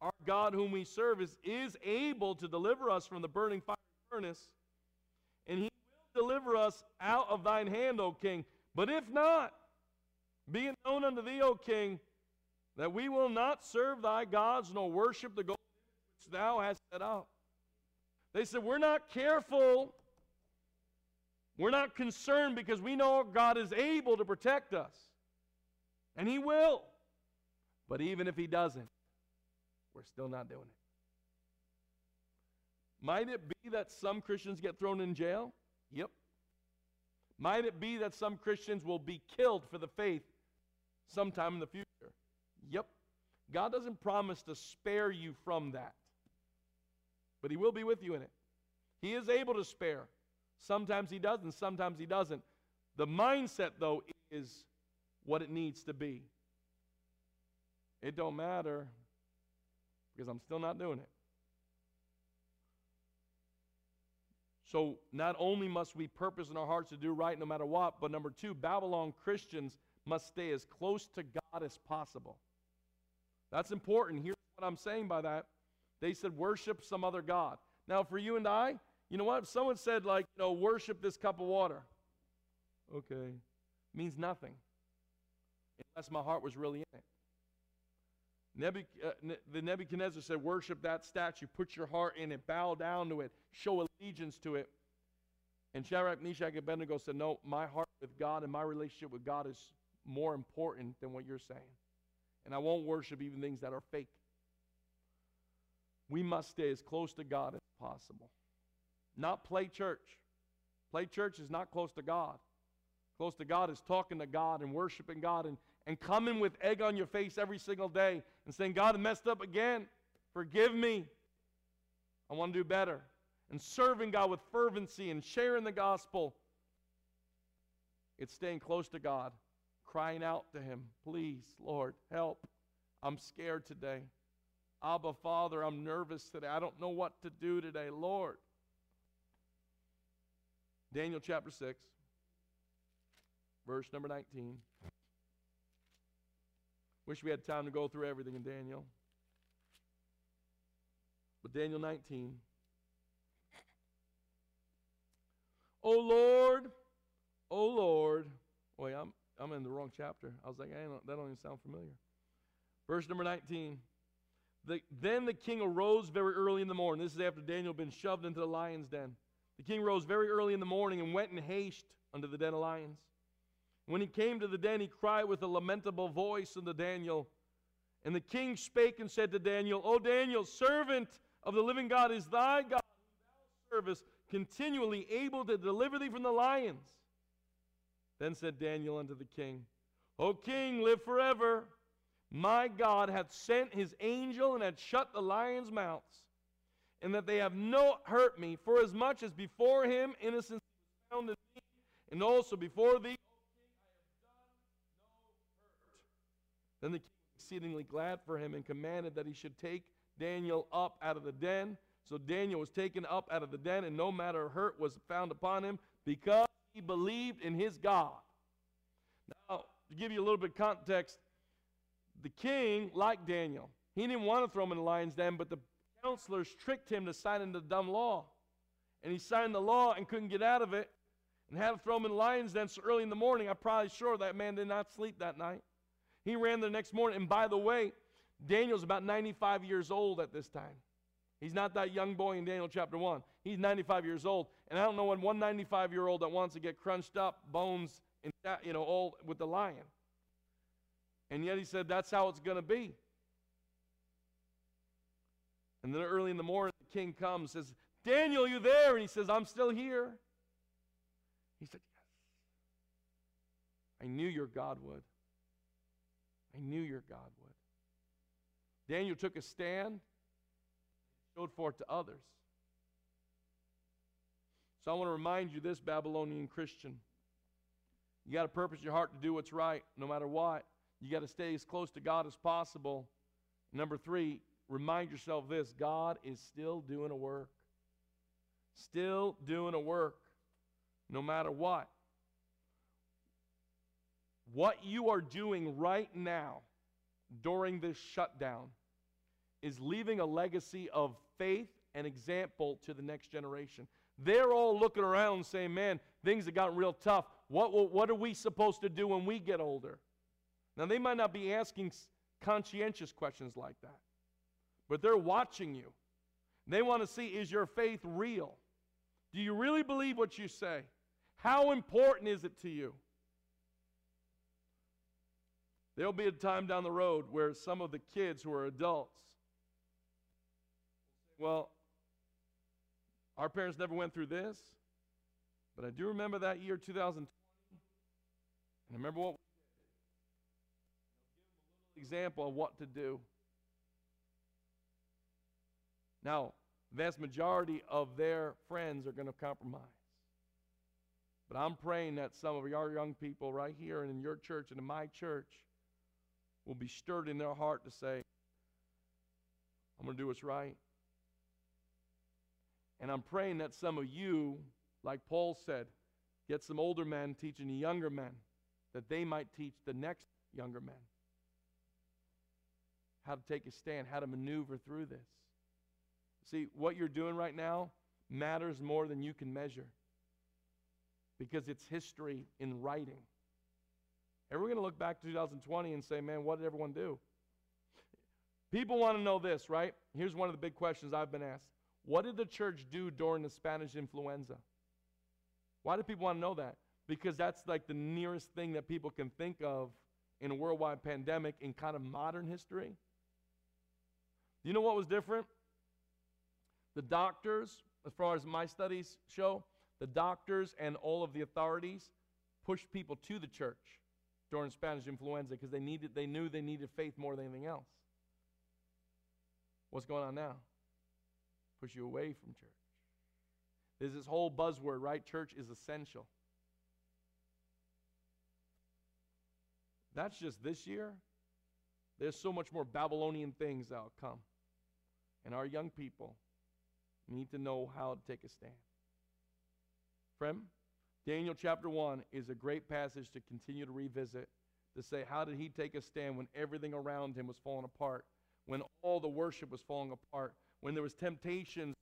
our God whom we serve is able to deliver us from the burning fiery furnace, and he will deliver us out of thine hand, O king. But if not, be it known unto thee, O king, that we will not serve thy gods nor worship the golden image which thou hast set up. They said, we're not careful. We're not concerned, because we know our God is able to protect us. And he will. But even if he doesn't, we're still not doing it. Might it be that some Christians get thrown in jail? Yep. Might it be that some Christians will be killed for the faith sometime in the future? Yep. God doesn't promise to spare you from that. But he will be with you in it. He is able to spare. Sometimes he does, and sometimes he doesn't. The mindset, though, is what it needs to be. It don't matter, because I'm still not doing it. So not only must we purpose in our hearts to do right no matter what, but number two, Babylon Christians must stay as close to God as possible. That's important. Here's what I'm saying by that. They said worship some other God. Now for you and I, you know what? If someone said, like, you know, worship this cup of water, okay, means nothing unless my heart was really in it. Nebuchadnezzar said, worship that statue, put your heart in it, bow down to it, show allegiance to it. And Shadrach, Meshach, and Abednego said, no, my heart with God and my relationship with God is more important than what you're saying. And I won't worship even things that are fake. We must stay as close to God as possible. Not play church. Play church is not close to God. Close to God is talking to God and worshiping God, and coming with egg on your face every single day and saying, God, I messed up again. Forgive me. I want to do better. And serving God with fervency and sharing the gospel. It's staying close to God, crying out to him, please, Lord, help. I'm scared today. Abba, Father, I'm nervous today. I don't know what to do today, Lord. Daniel chapter 6, verse number 19. Wish we had time to go through everything in Daniel. But Daniel 19. O Lord, wait, I'm in the wrong chapter. I was like, that don't even sound familiar. Verse number 19. Then the king arose very early in the morning. This is after Daniel had been shoved into the lion's den. The king rose very early in the morning and went in haste unto the den of lions. When he came to the den, he cried with a lamentable voice unto Daniel. And the king spake and said to Daniel, O Daniel, servant of the living God, is thy God, whom thou servest, continually able to deliver thee from the lions? Then said Daniel unto the king, O king, live forever. My God hath sent his angel and hath shut the lions' mouths, and that they have no hurt me, forasmuch as before him innocence was found in me, and also before thee, then the king was exceedingly glad for him and commanded that he should take Daniel up out of the den. So Daniel was taken up out of the den, and no matter of hurt was found upon him, because he believed in his God. Now, to give you a little bit of context, the king liked Daniel. He didn't want to throw him in the lion's den, but the counselors tricked him to sign into the dumb law. And he signed the law and couldn't get out of it, and had to throw him in the lion's den so early in the morning. I'm probably sure that man did not sleep that night. He ran the next morning, and by the way, Daniel's about 95 years old at this time. He's not that young boy in Daniel chapter 1. He's 95 years old, and I don't know when one 95-year-old that wants to get crunched up, bones, and all with the lion. And yet he said, that's how it's going to be. And then early in the morning, the king comes and says, Daniel, are you there? And he says, I'm still here. He said, yes. I knew your God would. I knew your God would. Daniel took a stand, showed forth to others. So I want to remind you this, Babylonian Christian. You got to purpose your heart to do what's right, no matter what. You got to stay as close to God as possible. Number three, remind yourself this, God is still doing a work. Still doing a work, no matter what. What you are doing right now during this shutdown is leaving a legacy of faith and example to the next generation. They're all looking around saying, man, things have gotten real tough. What are we supposed to do when we get older? Now, they might not be asking conscientious questions like that, but they're watching you. They want to see, is your faith real? Do you really believe what you say? How important is it to you? There'll be a time down the road where some of the kids who are adults, well, our parents never went through this, but I do remember that year, 2020, and I remember what we did. I'll give them a little example of what to do. Now, the vast majority of their friends are going to compromise. But I'm praying that some of our young people right here and in your church and in my church will be stirred in their heart to say, I'm going to do what's right. And I'm praying that some of you, like Paul said, get some older men teaching the younger men, that they might teach the next younger men how to take a stand, how to maneuver through this. See, what you're doing right now matters more than you can measure, because it's history in writing. And we're going to look back to 2020 and say, man, what did everyone do? People want to know this, right? Here's one of the big questions I've been asked. What did the church do during the Spanish influenza? Why do people want to know that? Because that's like the nearest thing that people can think of in a worldwide pandemic in kind of modern history. You know what was different? The doctors, as far as my studies show, the doctors and all of the authorities pushed people to the church during Spanish influenza because they knew they needed faith more than anything else. What's going on now? Push you away from church. There's this whole buzzword, right? Church is essential. That's just this year. There's so much more Babylonian things that will come. And our young people need to know how to take a stand. Friend, Daniel chapter 1 is a great passage to continue to revisit, to say, how did he take a stand when everything around him was falling apart, when all the worship was falling apart, when there was temptations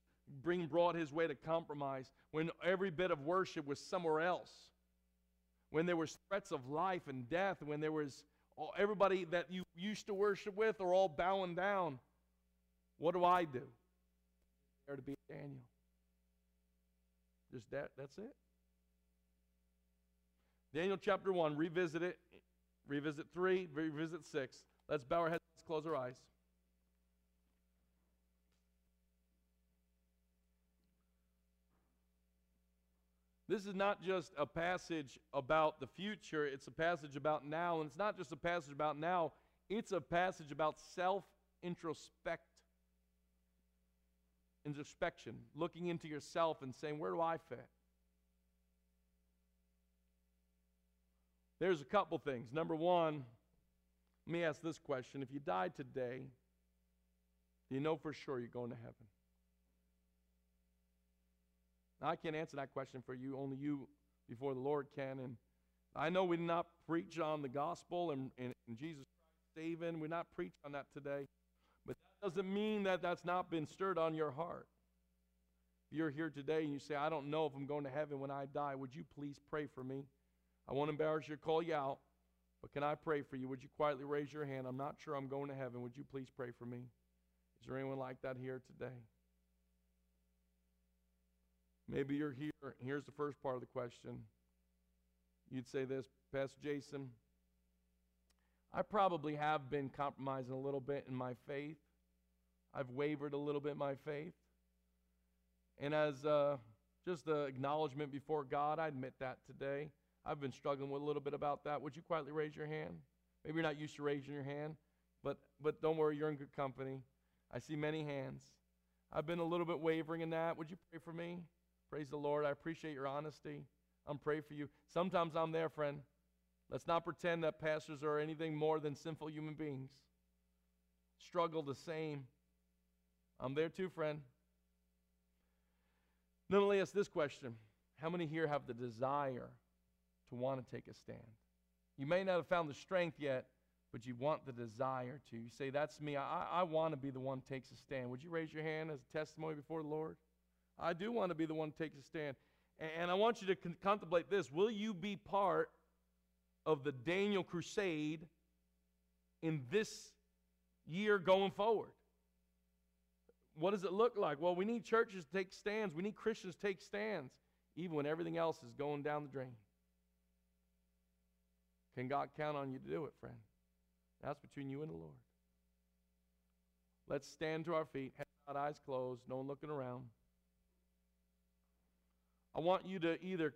brought his way to compromise, when every bit of worship was somewhere else, when there were threats of life and death, when there was everybody that you used to worship with are all bowing down. What do? There to be Daniel. Just that's it. Daniel chapter 1, revisit it, revisit 3, revisit 6. Let's bow our heads, let's close our eyes. This is not just a passage about the future, it's a passage about now, and it's not just a passage about now, it's a passage about self-introspection, looking into yourself and saying, where do I fit? There's a couple things. Number one, let me ask this question. If you died today, do you know for sure you're going to heaven? Now, I can't answer that question for you. Only you before the Lord can. And I know we did not preach on the gospel and Jesus Christ saving. We're not preaching on that today. But that doesn't mean that that's not been stirred on your heart. If you're here today and you say, I don't know if I'm going to heaven when I die, would you please pray for me? I won't embarrass you or call you out, but can I pray for you? Would you quietly raise your hand? I'm not sure I'm going to heaven. Would you please pray for me? Is there anyone like that here today? Maybe you're here. Here's the first part of the question. You'd say this, Pastor Jason, I probably have been compromising a little bit in my faith. I've wavered a little bit in my faith. And as just the acknowledgement before God, I admit that today. I've been struggling with a little bit about that. Would you quietly raise your hand? Maybe you're not used to raising your hand, but don't worry, you're in good company. I see many hands. I've been a little bit wavering in that. Would you pray for me? Praise the Lord. I appreciate your honesty. I'm praying for you. Sometimes I'm there, friend. Let's not pretend that pastors are anything more than sinful human beings. Struggle the same. I'm there too, friend. Now let me ask this question. How many here have the desire to want to take a stand? You may not have found the strength yet, but you want the desire to. You say, that's me. I want to be the one who takes a stand. Would you raise your hand as a testimony before the Lord? I do want to be the one who takes a stand. And I want you to contemplate this. Will you be part of the Daniel crusade in this year going forward? What does it look like? Well, we need churches to take stands. We need Christians to take stands, even when everything else is going down the drain. Can God count on you to do it, friend? That's between you and the Lord. Let's stand to our feet, head bowed, eyes closed, no one looking around. I want you to either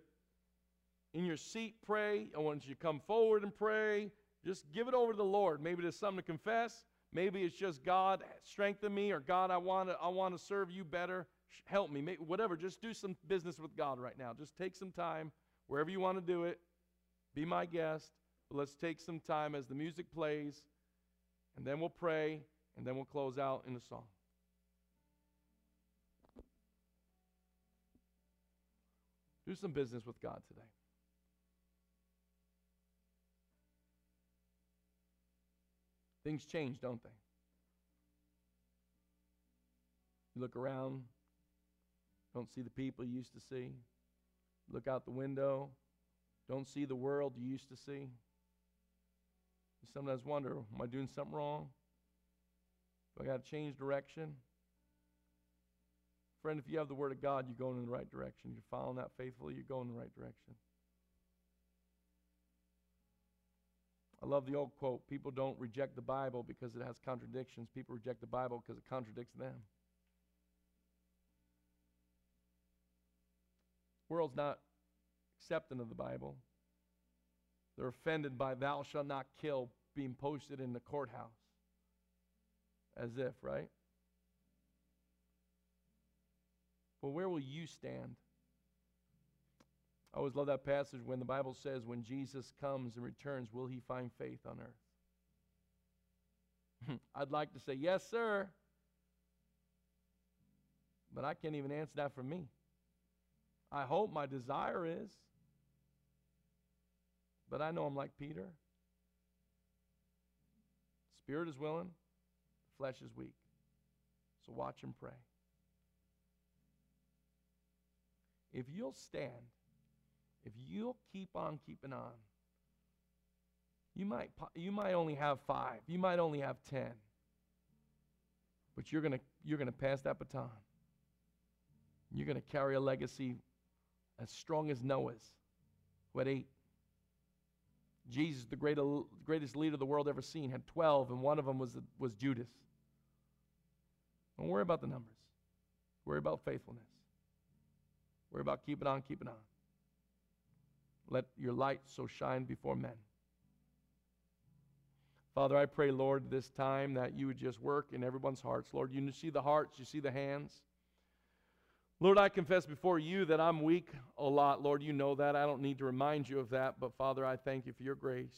in your seat pray. I want you to come forward and pray. Just give it over to the Lord. Maybe there's something to confess. Maybe it's just, God, strengthen me, or God, I want to serve you better. Help me. Maybe, whatever. Just do some business with God right now. Just take some time, wherever you want to do it. Be my guest. But let's take some time as the music plays, and then we'll pray, and then we'll close out in a song. Do some business with God today. Things change, don't they? You look around, don't see the people you used to see. Look out the window, don't see the world you used to see. You sometimes wonder, am I doing something wrong? Do I got to change direction? Friend, if you have the Word of God, you're going in the right direction. You're following that faithfully, you're going in the right direction. I love the old quote, people don't reject the Bible because it has contradictions. People reject the Bible because it contradicts them. The world's not accepting of the Bible. They're offended by thou shalt not kill being posted in the courthouse. As if, right? Well, where will you stand? I always love that passage when the Bible says, when Jesus comes and returns, will he find faith on earth? I'd like to say, yes, sir. But I can't even answer that for me. I hope, my desire is. But I know I'm like Peter. Spirit is willing, flesh is weak. So watch and pray. If you'll stand, if you'll keep on keeping on, you might only have 5, you might only have 10, but you're gonna pass that baton. You're gonna carry a legacy as strong as Noah's, who had 8. Jesus, the greatest leader the world ever seen, had 12, and one of them was Judas. Don't worry about the numbers. Worry about faithfulness. Worry about keeping on, keeping on. Let your light so shine before men. Father, I pray, Lord, this time that you would just work in everyone's hearts. Lord, you see the hearts, you see the hands. Lord, I confess before you that I'm weak a lot. Lord, you know that. I don't need to remind you of that. But, Father, I thank you for your grace.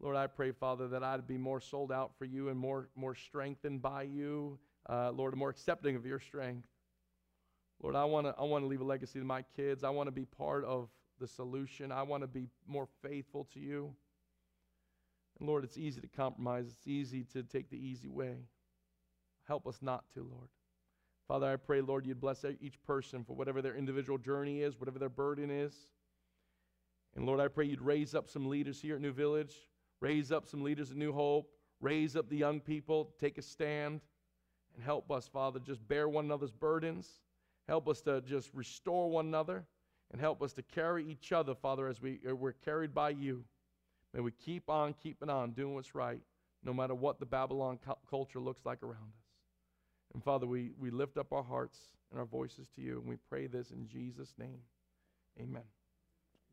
Lord, I pray, Father, that I'd be more sold out for you and more strengthened by you. Lord, more accepting of your strength. Lord, I want to leave a legacy to my kids. I want to be part of the solution. I want to be more faithful to you. And Lord, it's easy to compromise. It's easy to take the easy way. Help us not to, Lord. Father, I pray, Lord, you'd bless each person for whatever their individual journey is, whatever their burden is. And Lord, I pray you'd raise up some leaders here at New Village, raise up some leaders at New Hope, raise up the young people, take a stand, and help us, Father, just bear one another's burdens. Help us to just restore one another, and help us to carry each other, Father, as we're carried by you. May we keep on keeping on doing what's right, no matter what the Babylon culture looks like around us. And, Father, we lift up our hearts and our voices to you, and we pray this in Jesus' name. Amen.